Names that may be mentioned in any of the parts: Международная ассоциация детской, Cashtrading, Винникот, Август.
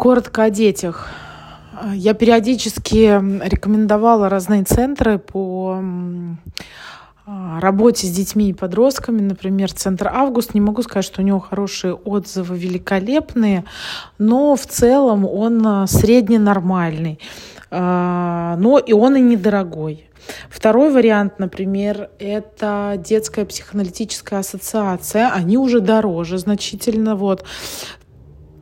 Коротко о детях. Я периодически рекомендовала разные центры по работе с детьми и подростками. Например, центр «Август». Не могу сказать, что у него хорошие отзывы, великолепные, но в целом он средненормальный. Но и он и недорогой. Второй вариант, например, это детская психоаналитическая ассоциация. Они уже дороже значительно. Вот.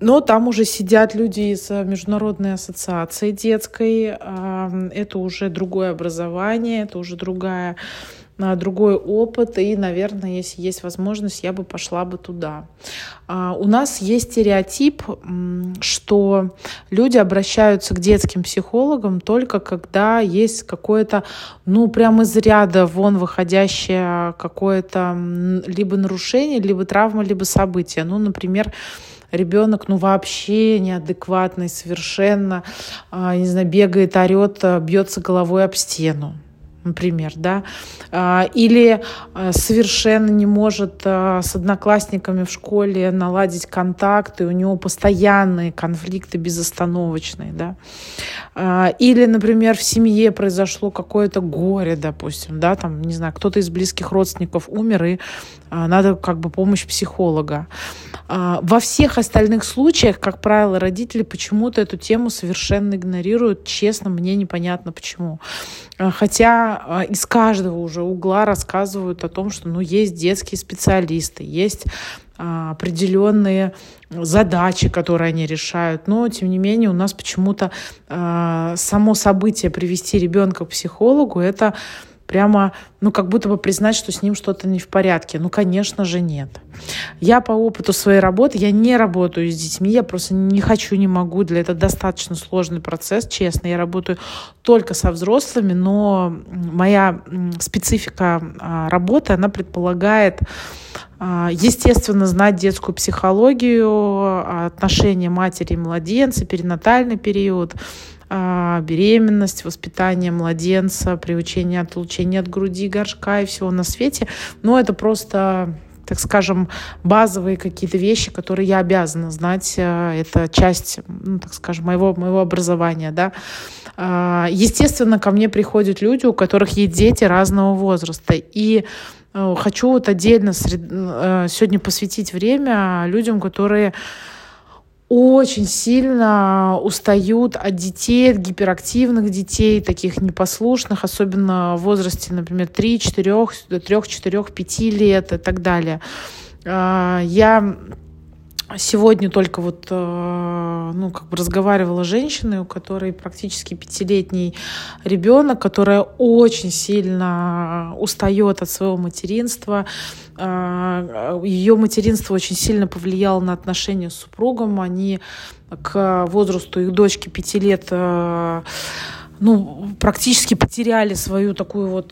Но там уже сидят люди из Международной ассоциации детской. Это уже другое образование, это уже другой опыт. И, наверное, если есть возможность, я бы пошла бы туда. У нас есть стереотип, что люди обращаются к детским психологам только когда есть какое-то, прям из ряда вон выходящее какое-то либо нарушение, либо травма, либо событие. Например, ребенок, вообще неадекватный совершенно, не знаю, бегает, орет, бьется головой об стену, например, да, или совершенно не может с одноклассниками в школе наладить контакт, и у него постоянные конфликты безостановочные, да, или, например, в семье произошло какое-то горе, допустим, да, там, не знаю, кто-то из близких родственников умер, и надо помощь психолога. Во всех остальных случаях, как правило, родители почему-то эту тему совершенно игнорируют, честно, мне непонятно почему. Хотя из каждого уже угла рассказывают о том, что есть детские специалисты, есть определенные задачи, которые они решают. Но, тем не менее, у нас почему-то само событие привести ребенка к психологу – это прямо, как будто бы признать, что с ним что-то не в порядке. Конечно же, нет. Я по опыту своей работы, я не работаю с детьми, я просто не хочу, не могу. Для этого достаточно сложный процесс, честно. Я работаю только со взрослыми, но моя специфика работы, она предполагает, естественно, знать детскую психологию, отношения матери и младенца, перинатальный период, беременность, воспитание младенца, приучение, отлучение от груди, горшка и всего на свете. Это просто, так скажем, базовые какие-то вещи, которые я обязана знать. Это часть, так скажем, моего образования, да. Естественно, ко мне приходят люди, у которых есть дети разного возраста. И хочу отдельно сегодня посвятить время людям, которые очень сильно устают от детей, от гиперактивных детей, таких непослушных, особенно в возрасте, например, 3-4 лет и так далее. Я сегодня только разговаривала с женщиной, у которой практически 5-летний ребенок, которая очень сильно устает от своего материнства. Ее материнство очень сильно повлияло на отношения с супругом. Они к возрасту их дочки 5 лет практически потеряли свою такую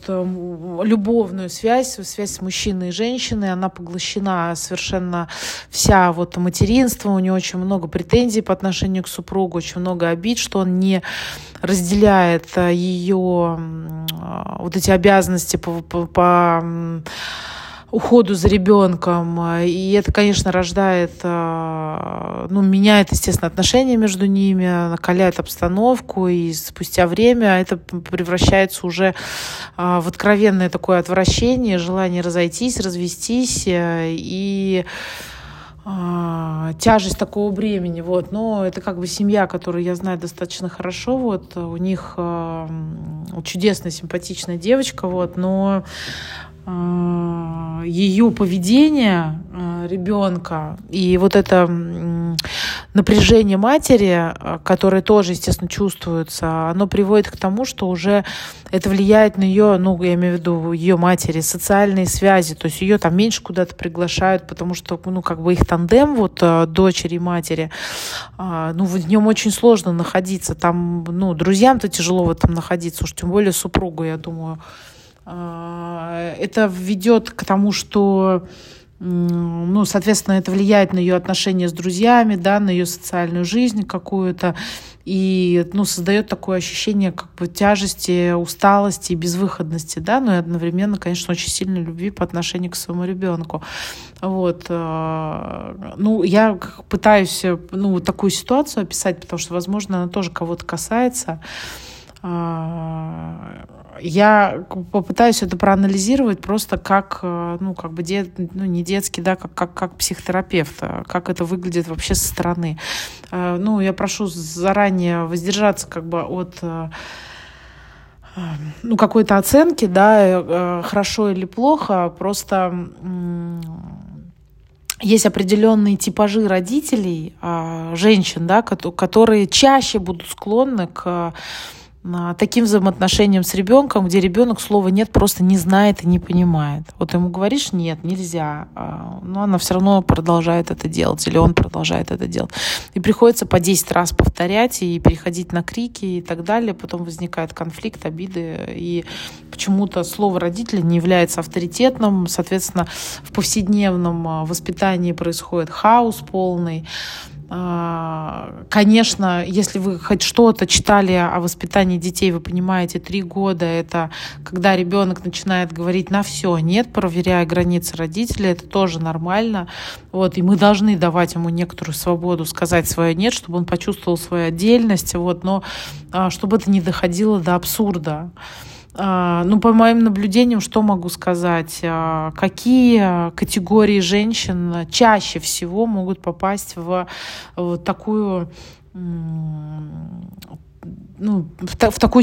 любовную связь с мужчиной и женщиной. Она поглощена совершенно вся материнством. У нее очень много претензий по отношению к супругу, очень много обид, что он не разделяет ее эти обязанности по уходу за ребенком. И это, конечно, рождает, меняет, естественно, отношения между ними, накаляет обстановку, и спустя время это превращается уже в откровенное такое отвращение, желание разойтись, развестись, и тяжесть такого бремени. Но это семья, которую я знаю достаточно хорошо. У них чудесная, симпатичная девочка, но ее поведение ребенка и это напряжение матери, которое тоже, естественно, чувствуется, оно приводит к тому, что уже это влияет на ее, я имею в виду ее матери, социальные связи, то есть ее меньше куда-то приглашают, потому что, их тандем, дочери и матери, в нем очень сложно находиться, там, друзьям-то тяжело в этом находиться, уж тем более супругу, я думаю. Это ведет к тому, что, соответственно, это влияет на ее отношения с друзьями, да, на ее социальную жизнь какую-то. и создает такое ощущение как бы тяжести, усталости и безвыходности, да, но и одновременно, конечно, очень сильной любви по отношению к своему ребенку. Я пытаюсь такую ситуацию описать, потому что, возможно, она тоже кого-то касается. Я попытаюсь это проанализировать просто как, не детский, да, как психотерапевт, как это выглядит вообще со стороны. Я прошу заранее воздержаться от какой-то оценки, да, хорошо или плохо, просто... Есть определенные типажи родителей, женщин, да, которые чаще будут склонны к таким взаимоотношениям с ребенком, где ребенок слова «нет» просто не знает и не понимает. Вот ему говоришь «нет, нельзя», но она все равно продолжает это делать, или он продолжает это делать. И приходится по 10 раз повторять и переходить на крики и так далее. Потом возникает конфликт, обиды, и почему-то слово родителя не является авторитетным. Соответственно, в повседневном воспитании происходит хаос полный. Конечно, если вы хоть что-то читали о воспитании детей, вы понимаете, 3 года — это когда ребенок начинает говорить на все «нет», проверяя границы родителей, это тоже нормально. И мы должны давать ему некоторую свободу сказать свое «нет», чтобы он почувствовал свою отдельность, но чтобы это не доходило до абсурда. По моим наблюдениям, что могу сказать? Какие категории женщин чаще всего могут попасть в такую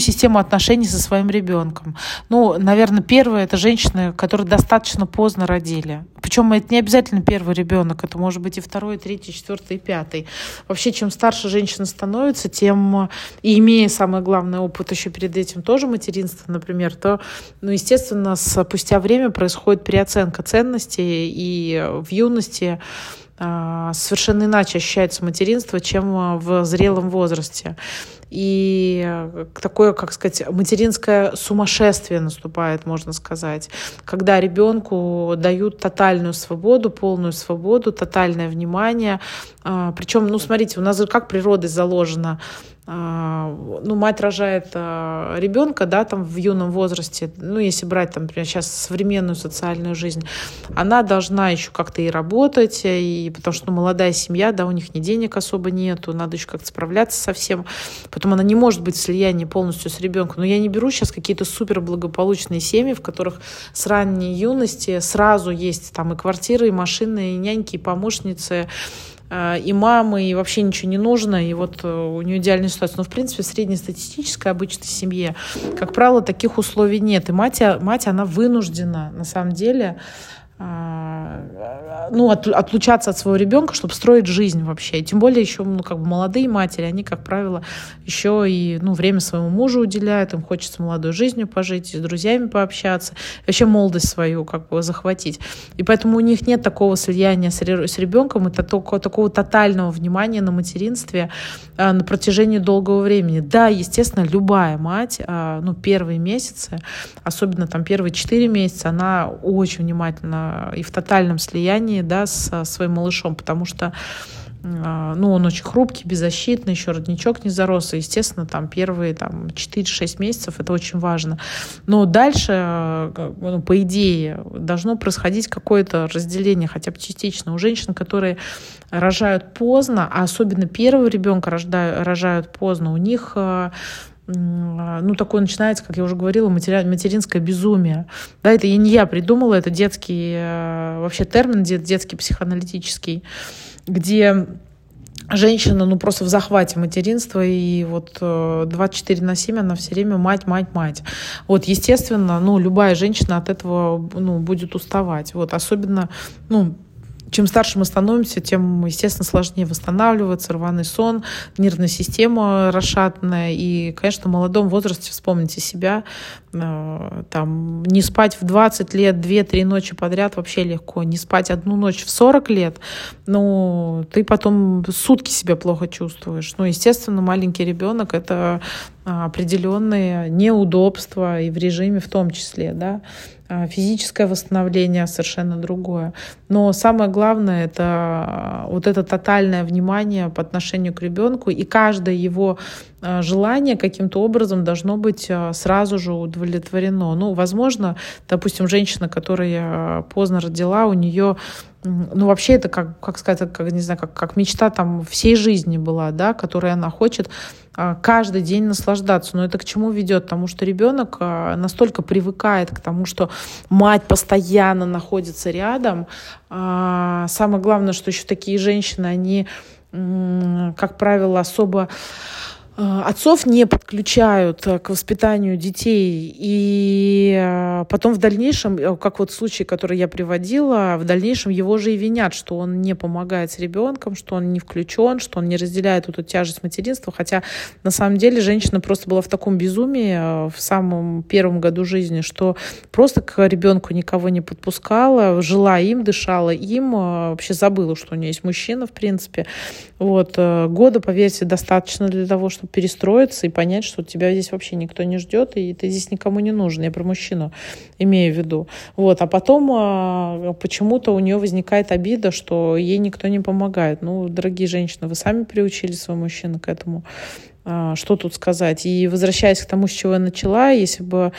систему отношений со своим ребенком? Наверное, первое — это женщины, которые достаточно поздно родили. Причем это не обязательно первый ребенок, это может быть и 2, 3, 4, 5. Вообще, чем старше женщина становится, тем, и имея самый главный опыт еще перед этим тоже материнство, например, то, естественно, спустя время происходит переоценка ценностей, и в юности совершенно иначе ощущается материнство, чем в зрелом возрасте. И такое, материнское сумасшествие наступает, можно сказать, когда ребенку дают полную свободу, тотальное внимание. Причем, смотрите, у нас как природой заложено. Мать рожает ребенка, да, там в юном возрасте, если брать, там, например, сейчас современную социальную жизнь, она должна еще как-то и работать, и потому что молодая семья, да, у них ни денег особо нету, надо еще как-то справляться со всем. Потом она не может быть в слиянии полностью с ребенком. Но я не беру сейчас какие-то суперблагополучные семьи, в которых с ранней юности сразу есть там и квартиры, и машины, и няньки, и помощницы, и мамы, и вообще ничего не нужно, и у нее идеальная ситуация. Но, в принципе, в среднестатистической обычной семье, как правило, таких условий нет. И мать она вынуждена, на самом деле, отлучаться от своего ребенка, чтобы строить жизнь вообще. И тем более еще молодые матери, они, как правило, еще и время своему мужу уделяют, им хочется молодой жизнью пожить, с друзьями пообщаться, вообще молодость свою захватить. И поэтому у них нет такого слияния с ребенком и такого тотального внимания на материнстве на протяжении долгого времени. Да, естественно, любая мать, первые месяцы, особенно там первые 4 месяца, она очень внимательна и в тотальном слиянии, да, со своим малышом, потому что он очень хрупкий, беззащитный, еще родничок не зарос, и, естественно, там первые 4-6 месяцев это очень важно. Но дальше, по идее, должно происходить какое-то разделение, хотя бы частично. У женщин, которые рожают поздно, а особенно первого ребенка рожают поздно, у них... такое начинается, как я уже говорила, материнское безумие. Да, это не я придумала, это детский вообще термин, детский психоаналитический, где женщина, просто в захвате материнства, и 24/7 она все время мать. Естественно, любая женщина от этого, будет уставать. Особенно, чем старше мы становимся, тем, естественно, сложнее восстанавливаться, рваный сон, нервная система расшатанная. И, конечно, в молодом возрасте, вспомните себя, не спать в 20 лет 2-3 ночи подряд вообще легко, не спать одну ночь в 40 лет, ты потом сутки себя плохо чувствуешь. Естественно, маленький ребенок — это определенные неудобства и в режиме в том числе, да. Физическое восстановление совершенно другое. Но самое главное — это вот это тотальное внимание по отношению к ребенку, и каждое его желание каким-то образом должно быть сразу же удовлетворено. Ну, возможно, допустим, женщина, которая поздно родила, у нее, ну, вообще это как сказать, как, не знаю, как мечта там всей жизни была, да, которой она хочет каждый день наслаждаться. Но это к чему ведет? Потому что ребенок настолько привыкает к тому, что мать постоянно находится рядом. Самое главное, что еще такие женщины, они, как правило, особо отцов не подключают к воспитанию детей. И потом в дальнейшем, как вот случай, который я приводила, в дальнейшем его же и винят, что он не помогает с ребенком, что он не включен, что он не разделяет эту тяжесть материнства. Хотя на самом деле женщина просто была в таком безумии в самом первом году жизни, что просто к ребенку никого не подпускала, жила им, дышала им, вообще забыла, что у нее есть мужчина, в принципе. Вот. Года, поверьте, достаточно для того, чтобы перестроиться и понять, что тебя здесь вообще никто не ждет, и ты здесь никому не нужен. Я про мужчину имею в виду. Вот. А потом почему-то у нее возникает обида, что ей никто не помогает. Ну, дорогие женщины, вы сами приучили своего мужчину к этому. Что тут сказать? И возвращаясь к тому, с чего я начала, если бы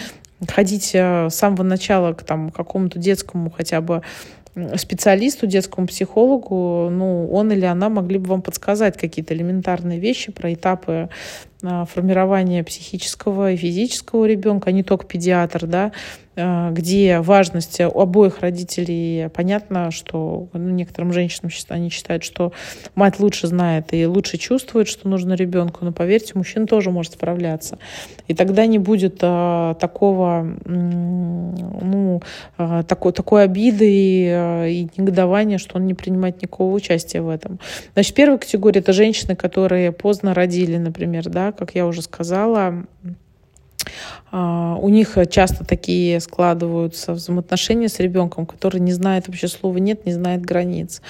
ходить с самого начала к там, какому-то детскому хотя бы специалисту, детскому психологу, ну, он или она могли бы вам подсказать какие-то элементарные вещи про этапы формирования психического и физического ребенка, а не только педиатр, да, где важность у обоих родителей. Понятно, что некоторым женщинам они считают, что мать лучше знает и лучше чувствует, что нужно ребенку, но поверьте, мужчина тоже может справляться. И тогда не будет такой обиды и негодования, что он не принимает никакого участия в этом. Значит, первая категория — это женщины, которые поздно родили, например, да, как я уже сказала, у них часто такие складываются взаимоотношения с ребенком, который не знает вообще слова «нет», не знает границ.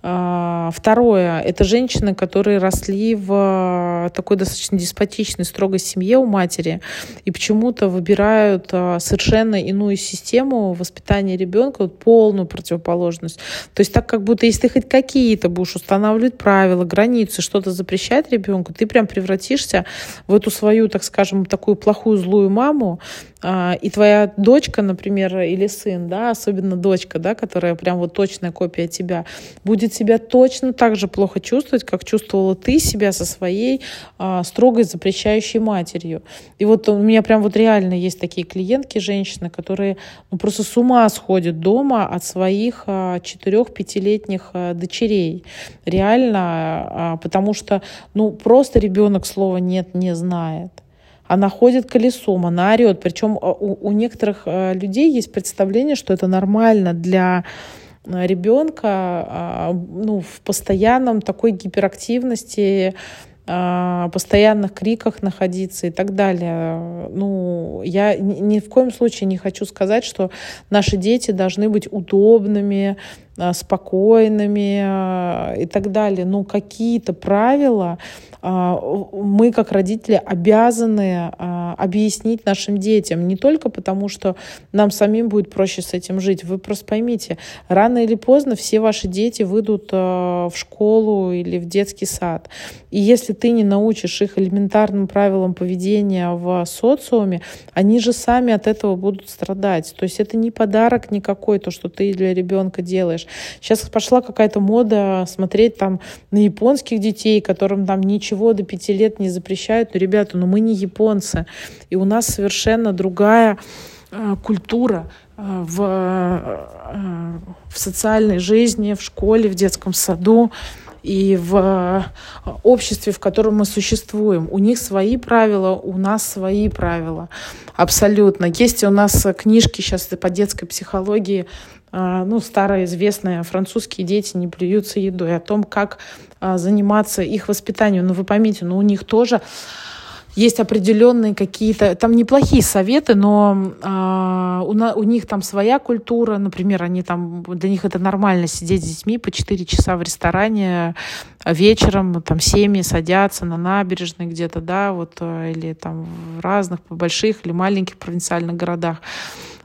Второе — это женщины, которые росли в такой достаточно деспотичной, строгой семье у матери и почему-то выбирают совершенно иную систему воспитания ребенка, полную противоположность. То есть так, как будто если ты хоть какие-то будешь устанавливать правила, границы, что-то запрещать ребенку, ты прям превратишься в эту свою, так скажем, такую плохую, злую маму. И твоя дочка, например, или сын, да, особенно дочка, да, которая прям вот точная копия тебя, будет себя точно так же плохо чувствовать, как чувствовала ты себя со своей строгой запрещающей матерью. И вот у меня прям вот реально есть такие клиентки, женщины, которые ну, просто с ума сходят дома от своих 4-5-летних дочерей. Реально, потому что ну, просто ребенок слова «нет» не знает. Она ходит колесом, она орет. Причем у некоторых людей есть представление, что это нормально для ребенка, ну, в постоянном такой гиперактивности, постоянных криках находиться и так далее. Ну, я ни в коем случае не хочу сказать, что наши дети должны быть удобными, спокойными и так далее. Но какие-то правила мы, как родители, обязаны объяснить нашим детям. Не только потому, что нам самим будет проще с этим жить. Вы просто поймите, рано или поздно все ваши дети выйдут в школу или в детский сад. И если ты не научишь их элементарным правилам поведения в социуме, они же сами от этого будут страдать. То есть это не подарок никакой, то, что ты для ребенка делаешь. Сейчас пошла какая-то мода смотреть там на японских детей, которым там ничего до 5 лет не запрещают. Но, ребята, ну мы не японцы, и у нас совершенно другая культура в социальной жизни, в школе, в детском саду и в обществе, в котором мы существуем. У них свои правила, у нас свои правила. Абсолютно. Есть у нас книжки сейчас по детской психологии, ну, старая известная «Французские дети не плюются едой», о том, как заниматься их воспитанием. Но вы поймите, но у них тоже есть определенные какие-то, там неплохие советы, но у них там своя культура, например, они там, для них это нормально сидеть с детьми по 4 часа в ресторане вечером, там семьи садятся на набережной где-то, да, вот, или там в разных больших или маленьких провинциальных городах.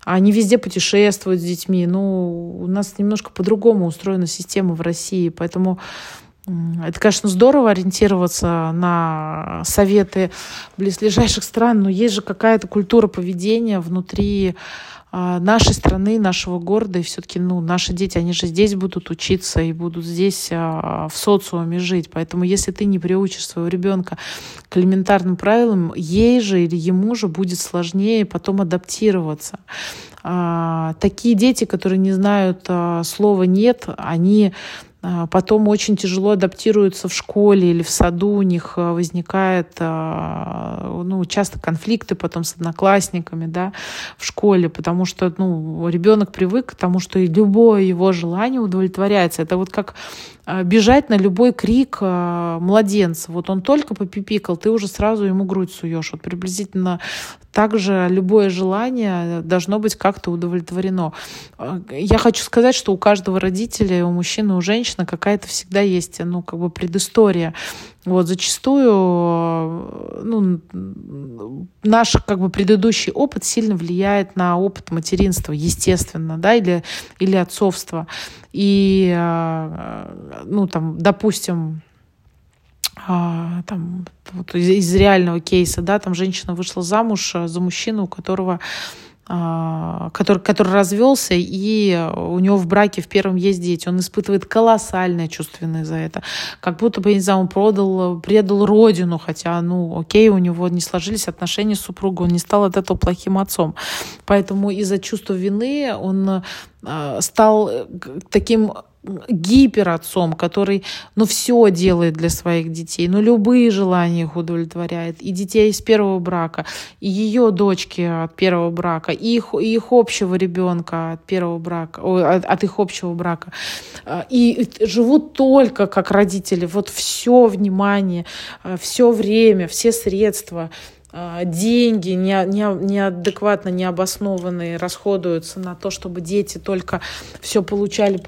Они везде путешествуют с детьми. Ну, у нас немножко по-другому устроена система в России, поэтому это, конечно, здорово ориентироваться на советы близлежащих стран, но есть же какая-то культура поведения внутри нашей страны, нашего города, и все-таки, наши дети, они же здесь будут учиться и будут здесь в социуме жить. Поэтому если ты не приучишь своего ребенка к элементарным правилам, ей же или ему же будет сложнее потом адаптироваться. Такие дети, которые не знают слова «нет», они потом очень тяжело адаптируются в школе или в саду, у них возникают часто конфликты потом с одноклассниками, да, в школе, потому что ребенок привык к тому, что и любое его желание удовлетворяется. Это вот как бежать на любой крик младенца. Вот он только попипикал, ты уже сразу ему грудь суешь. Вот приблизительно так же любое желание должно быть как-то удовлетворено. Я хочу сказать, что у каждого родителя, у мужчины, у женщины какая-то всегда есть, предыстория. Вот зачастую наш предыдущий опыт сильно влияет на опыт материнства, естественно, да, или отцовства. И допустим, из реального кейса, да, там женщина вышла замуж за мужчину, у которого который развелся, и у него в браке в первом есть дети. Он испытывает колоссальное чувство вины за это. Как будто бы, я не знаю, он предал родину, хотя, окей, у него не сложились отношения с супругой, он не стал от этого плохим отцом. Поэтому из-за чувства вины он стал таким гиперотцом, который, все делает для своих детей, любые желания их удовлетворяет, и детей из первого брака, и ее дочки от первого брака, и их общего ребенка от первого брака, от их общего брака, и живут только как родители, вот все внимание, все время, все средства, деньги неадекватно, необоснованные расходуются на то, чтобы дети только все получали.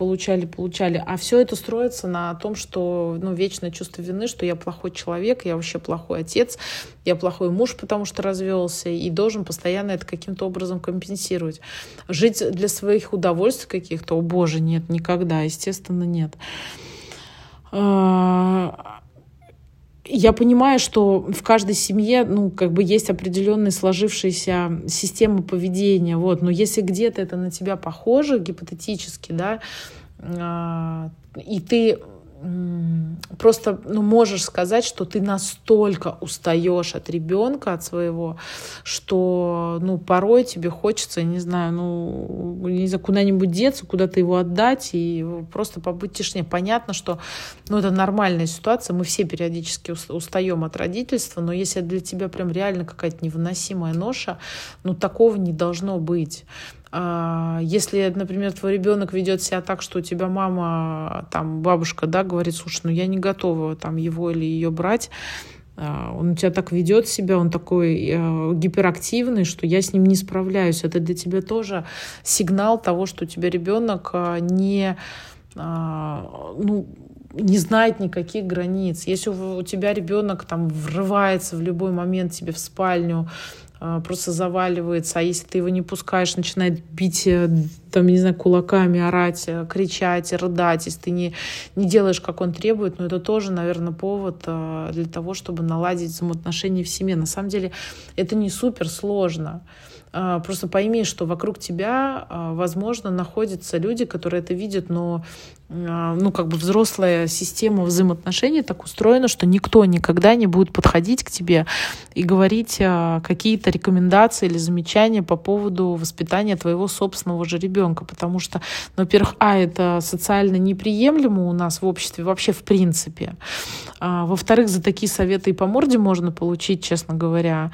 А все это строится на том, что вечное чувство вины, что я плохой человек, я вообще плохой отец, я плохой муж, потому что развелся, и должен постоянно это каким-то образом компенсировать. Жить для своих удовольствий каких-то, о боже, нет, никогда, естественно, нет. Я понимаю, что в каждой семье, есть определенные сложившиеся системы поведения, вот. Но если где-то это на тебя похоже, гипотетически, да, и ты просто, можешь сказать, что ты настолько устаешь от ребенка, от своего, что, порой тебе хочется, куда-нибудь деться, куда-то его отдать и просто побыть в тишине. Понятно, что, это нормальная ситуация, мы все периодически устаем от родительства, но если для тебя прям реально какая-то невыносимая ноша, такого не должно быть. Если, например, твой ребенок ведет себя так, что у тебя мама, бабушка, да, говорит, слушай, я не готова его или ее брать, он у тебя так ведет себя, он такой гиперактивный, что я с ним не справляюсь. Это для тебя тоже сигнал того, что у тебя ребенок не знает никаких границ. Если у тебя ребенок врывается в любой момент тебе в спальню, просто заваливается, а если ты его не пускаешь, начинает бить, кулаками, орать, кричать, рыдать, если ты не делаешь, как он требует, это тоже, наверное, повод для того, чтобы наладить взаимоотношения в семье. На самом деле это не суперсложно. Просто пойми, что вокруг тебя, возможно, находятся люди, которые это видят, но взрослая система взаимоотношений так устроена, что никто никогда не будет подходить к тебе и говорить какие-то рекомендации или замечания по поводу воспитания твоего собственного же ребенка, потому что, во-первых, это социально неприемлемо у нас в обществе вообще в принципе. Во-вторых, за такие советы и по морде можно получить, честно говоря.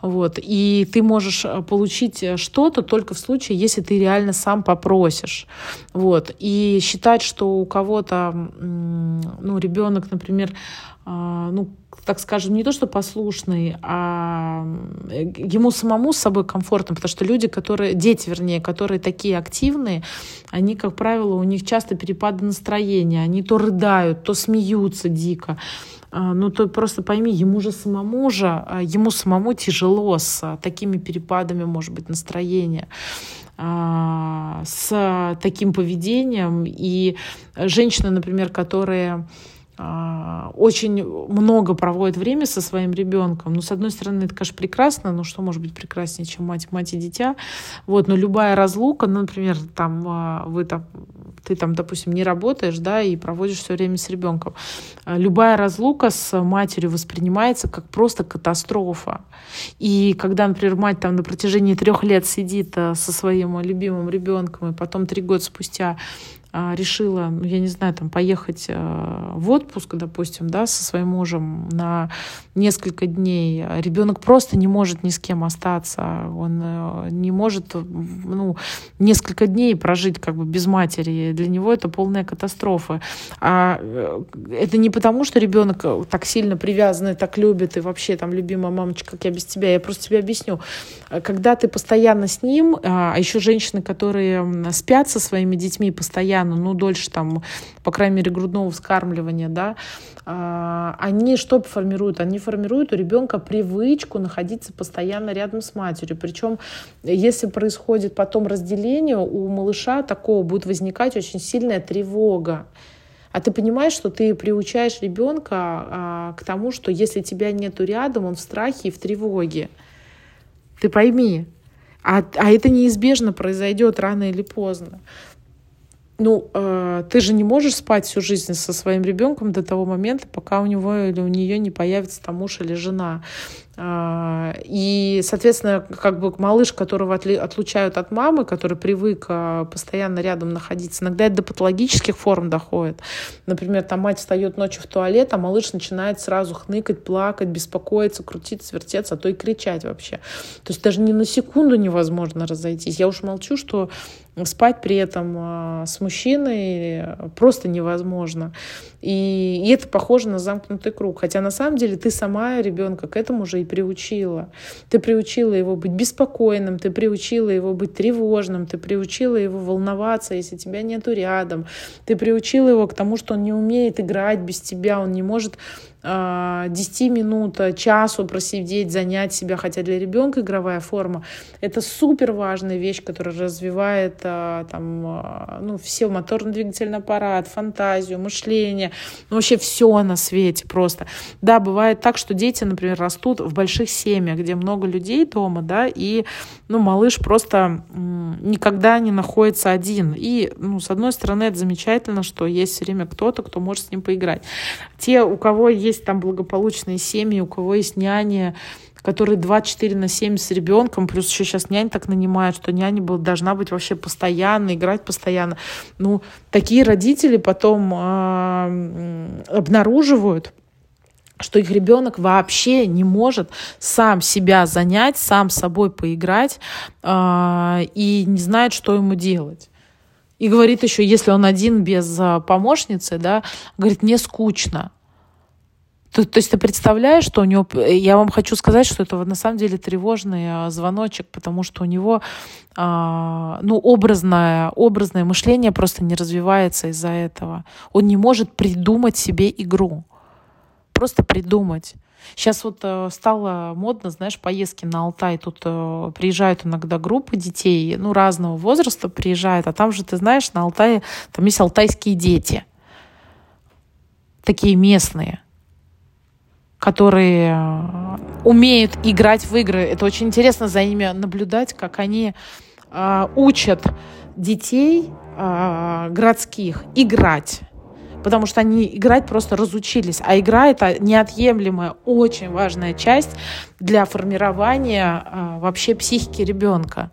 Вот. И ты можешь получить что-то только в случае, если ты реально сам попросишь. Вот. И считать, что у кого-то ребенок, например, так скажем, не то что послушный, а ему самому с собой комфортно, потому что дети, которые такие активные, они, как правило, у них часто перепады настроения, они то рыдают, то смеются дико. То просто пойми, ему самому тяжело с такими перепадами, может быть, настроения, с таким поведением. И женщины, например, которые очень много проводит время со своим ребенком. С одной стороны, это, конечно, прекрасно, но что может быть прекраснее, чем мать и дитя? Но любая разлука, например, ты, допустим, не работаешь, и проводишь все время с ребенком. Любая разлука с матерью воспринимается как просто катастрофа. И когда, например, мать на протяжении 3 лет сидит со своим любимым ребенком, и потом 3 года спустя решила, поехать в отпуск, допустим, со своим мужем на несколько дней. Ребенок просто не может ни с кем остаться. Он не может несколько дней прожить без матери. Для него это полная катастрофа. А это не потому, что ребенок так сильно привязан и так любит, и вообще любимая мамочка, как я без тебя. Я просто тебе объясню. Когда ты постоянно с ним, а еще женщины, которые спят со своими детьми постоянно, дольше, по крайней мере, грудного вскармливания, они что формируют? Они формируют у ребенка привычку находиться постоянно рядом с матерью. Причем, если происходит потом разделение, у малыша такого будет возникать очень сильная тревога. А ты понимаешь, что ты приучаешь ребенка к тому, что если тебя нету рядом, он в страхе и в тревоге. Ты пойми. А это неизбежно произойдет рано или поздно. Ты же не можешь спать всю жизнь со своим ребенком до того момента, пока у него или у нее не появится там муж или жена. И, соответственно, малыш, которого отлучают от мамы, который привык постоянно рядом находиться, иногда это до патологических форм доходит. Например, мать встает ночью в туалет, а малыш начинает сразу хныкать, плакать, беспокоиться, крутиться, вертеться, а то и кричать вообще. То есть даже ни на секунду невозможно разойтись. Я уж молчу, что спать при этом с мужчиной просто невозможно. И это похоже на замкнутый круг. Хотя на самом деле ты сама ребенка к этому же и приучила. Ты приучила его быть беспокойным, ты приучила его быть тревожным, ты приучила его волноваться, если тебя нету рядом. Ты приучила его к тому, что он не умеет играть без тебя, он не может 10 минут, часу просидеть, занять себя, хотя для ребенка игровая форма — это супер важная вещь, которая развивает все моторно-двигательный аппарат, фантазию, мышление, вообще все на свете просто. Да, бывает так, что дети, например, растут в больших семьях, где много людей дома, и малыш просто никогда не находится один. И, с одной стороны, это замечательно, что есть все время кто-то, кто может с ним поиграть. Те, у кого есть благополучные семьи, у кого есть няни, которые 24/7 с ребенком, плюс еще сейчас нянь так нанимают, что няня должна быть вообще постоянно, играть постоянно. Такие родители потом обнаруживают, что их ребенок вообще не может сам себя занять, сам собой поиграть и не знает, что ему делать. И говорит еще, если он один без помощницы, говорит, мне скучно. То есть ты представляешь, что у него... Я вам хочу сказать, что это на самом деле тревожный звоночек, потому что у него образное мышление просто не развивается из-за этого. Он не может придумать себе игру. Просто придумать. Сейчас стало модно, поездки на Алтай. Тут приезжают иногда группы детей, разного возраста приезжают. А там же, ты знаешь, на Алтае, там есть алтайские дети. Такие местные, которые умеют играть в игры. Это очень интересно за ними наблюдать, как они учат детей городских играть. потому что они играть просто разучились. А игра — это неотъемлемая, очень важная часть для формирования вообще психики ребенка.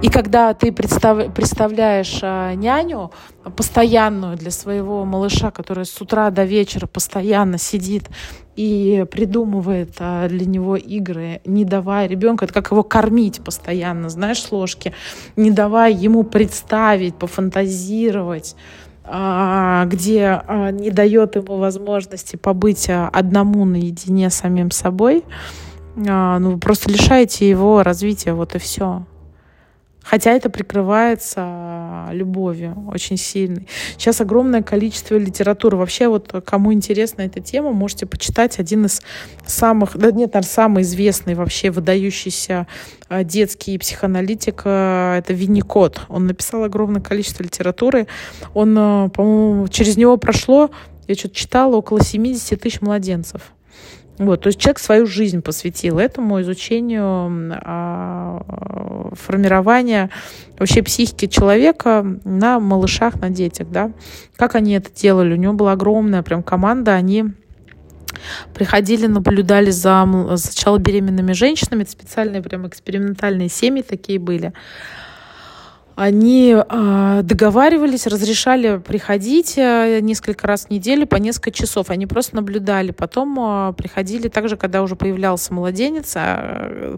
И когда ты представляешь няню постоянную для своего малыша, которая с утра до вечера постоянно сидит и придумывает для него игры, не давая ребенку, это как его кормить постоянно, знаешь, с ложки, не давая ему представить, пофантазировать, где не дает ему возможности побыть одному наедине с самим собой, ну, вы просто лишаете его развития, вот и все. Хотя это прикрывается любовью очень сильной. Сейчас огромное количество литературы. Вообще, вот кому интересна эта тема, можете почитать один из самых, да нет, наверное, самый известный вообще выдающийся детский психоаналитик, это Винникот. Он написал огромное количество литературы. Он, по-моему, через него прошло, я что-то читала, около 70 тысяч младенцев. Вот, то есть человек свою жизнь посвятил этому изучению формирования вообще психики человека на малышах, на детях, да. Как они это делали? У него была огромная прям команда, они приходили, наблюдали за сначала беременными женщинами, это специальные прям экспериментальные семьи такие были. Они договаривались, разрешали приходить несколько раз в неделю по несколько часов. Они просто наблюдали. Потом приходили также, когда уже появлялся младенец,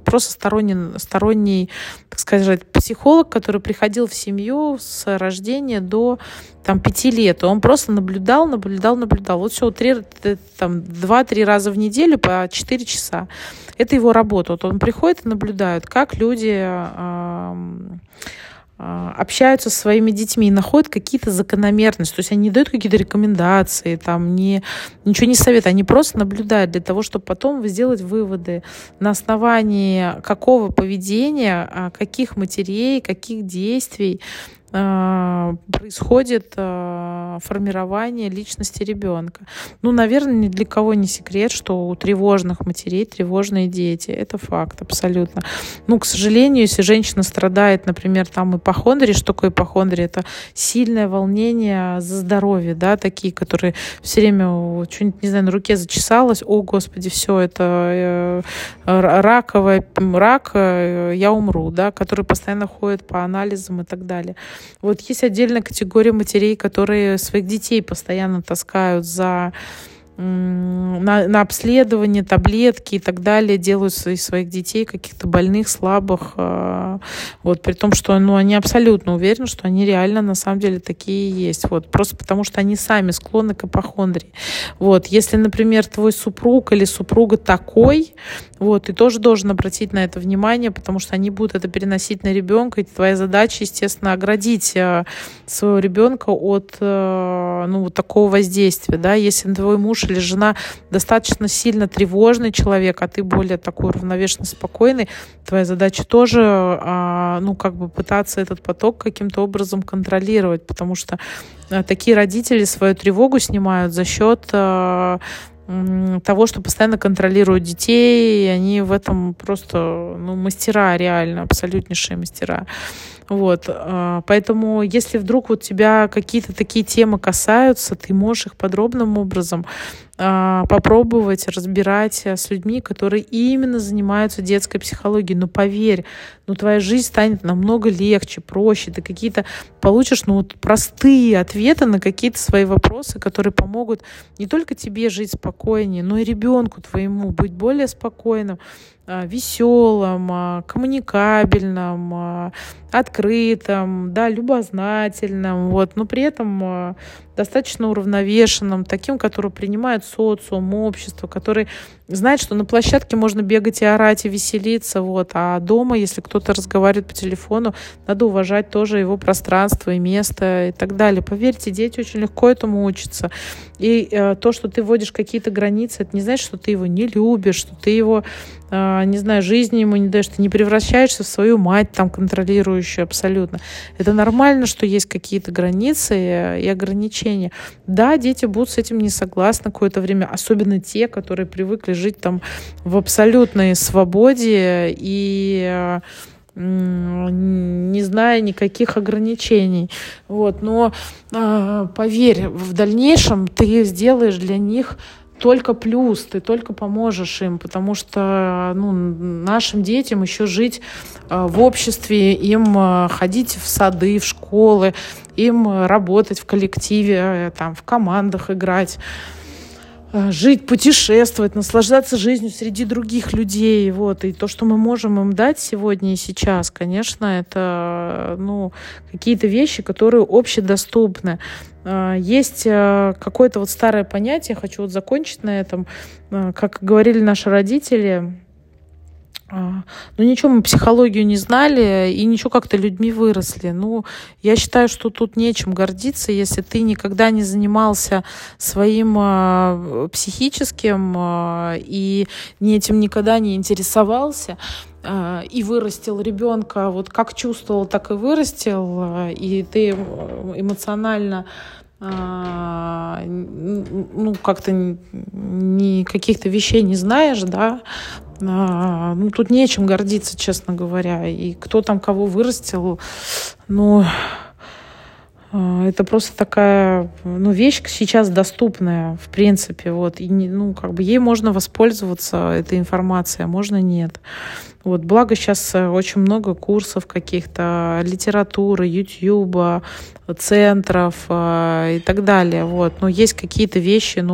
просто сторонний, так сказать, психолог, который приходил в семью с рождения до 5 лет. Он просто наблюдал. Вот все, 2-3 раза в неделю по 4 часа. Это его работа. Вот он приходит и наблюдает, как люди общаются со своими детьми и находят какие-то закономерности. То есть они не дают какие-то рекомендации, там, ничего не советуют. Они просто наблюдают для того, чтобы потом сделать выводы, на основании какого поведения, каких матерей, каких действий происходит формирование личности ребенка. Ну, наверное, ни для кого не секрет, что у тревожных матерей тревожные дети. Это факт абсолютно. Ну, к сожалению, если женщина страдает, например, там ипохондрией, что такое ипохондрия? Это сильное волнение за здоровье, да, такие, которые все время что-нибудь, не знаю, на руке зачесалось, о, Господи, все, это рак, я умру, да, которые постоянно ходят по анализам и так далее. Вот есть отдельная категория матерей, которые своих детей постоянно таскают на обследование, таблетки и так далее, делают из своих детей каких-то больных, слабых. Вот, при том, что они абсолютно уверены, что они реально на самом деле такие есть. Вот, просто потому, что они сами склонны к ипохондрии. Вот, если, например, твой супруг или супруга такой, вот, ты тоже должен обратить на это внимание, потому что они будут это переносить на ребенка, и твоя задача, естественно, оградить своего ребенка от вот такого воздействия. Да? Если твой муж или жена достаточно сильно тревожный человек, а ты более такой уравновешенно спокойный, твоя задача тоже пытаться этот поток каким-то образом контролировать, потому что такие родители свою тревогу снимают за счет того, что постоянно контролируют детей, и они в этом просто мастера реально, абсолютнейшие мастера. Вот, поэтому если вдруг вот тебя какие-то такие темы касаются, ты можешь их подробным образом попробовать разбирать с людьми, которые именно занимаются детской психологией. Но поверь, твоя жизнь станет намного легче, проще. Ты какие-то получишь простые ответы на какие-то свои вопросы, которые помогут не только тебе жить спокойнее, но и ребенку твоему быть более спокойным, веселым, коммуникабельным, открытым, да, любознательным, вот, но при этом достаточно уравновешенным, таким, который принимает социум, общество, который знает, что на площадке можно бегать и орать, и веселиться, вот, а дома, если кто-то разговаривает по телефону, надо уважать тоже его пространство и место и так далее. Поверьте, дети очень легко этому учатся. И то, что ты вводишь какие-то границы, это не значит, что ты его не любишь, что ты его, жизни ему не даешь, ты не превращаешься в свою мать, там, контролирующую абсолютно. Это нормально, что есть какие-то границы и ограничения. Да, дети будут с этим не согласны какое-то время, особенно те, которые привыкли жить там в абсолютной свободе и не зная никаких ограничений. Вот. Но поверь, в дальнейшем ты сделаешь для них только плюс, ты только поможешь им, потому что нашим детям еще жить в обществе, им ходить в сады, в школы, им работать в коллективе, там, в командах играть, жить, путешествовать, наслаждаться жизнью среди других людей. Вот. И то, что мы можем им дать сегодня и сейчас, конечно, это какие-то вещи, которые общедоступны. Есть какое-то старое понятие, хочу закончить на этом, как говорили наши родители, ничего мы психологию не знали и ничего как-то людьми выросли. Я считаю, что тут нечем гордиться, если ты никогда не занимался своим психическим и этим никогда не интересовался. И вырастил ребенка, вот как чувствовал, так и вырастил, и ты эмоционально как-то каких-то вещей не знаешь, да, тут нечем гордиться, честно говоря, и кто там кого вырастил, это просто такая, вещь сейчас доступная, в принципе, вот, и, ей можно воспользоваться, этой информацией, а можно нет. Вот, благо сейчас очень много курсов каких-то, литературы, Ютьюба, центров и так далее, вот, но есть какие-то вещи,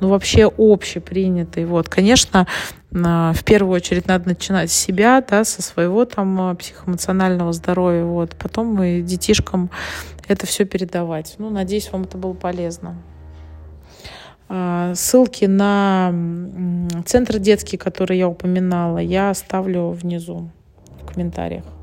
вообще общепринятые, вот, конечно, в первую очередь надо начинать с себя, да, со своего психоэмоционального здоровья, вот, потом мы детишкам это все передавать. Надеюсь, вам это было полезно. Ссылки на центр детский, который я упоминала, я оставлю внизу в комментариях.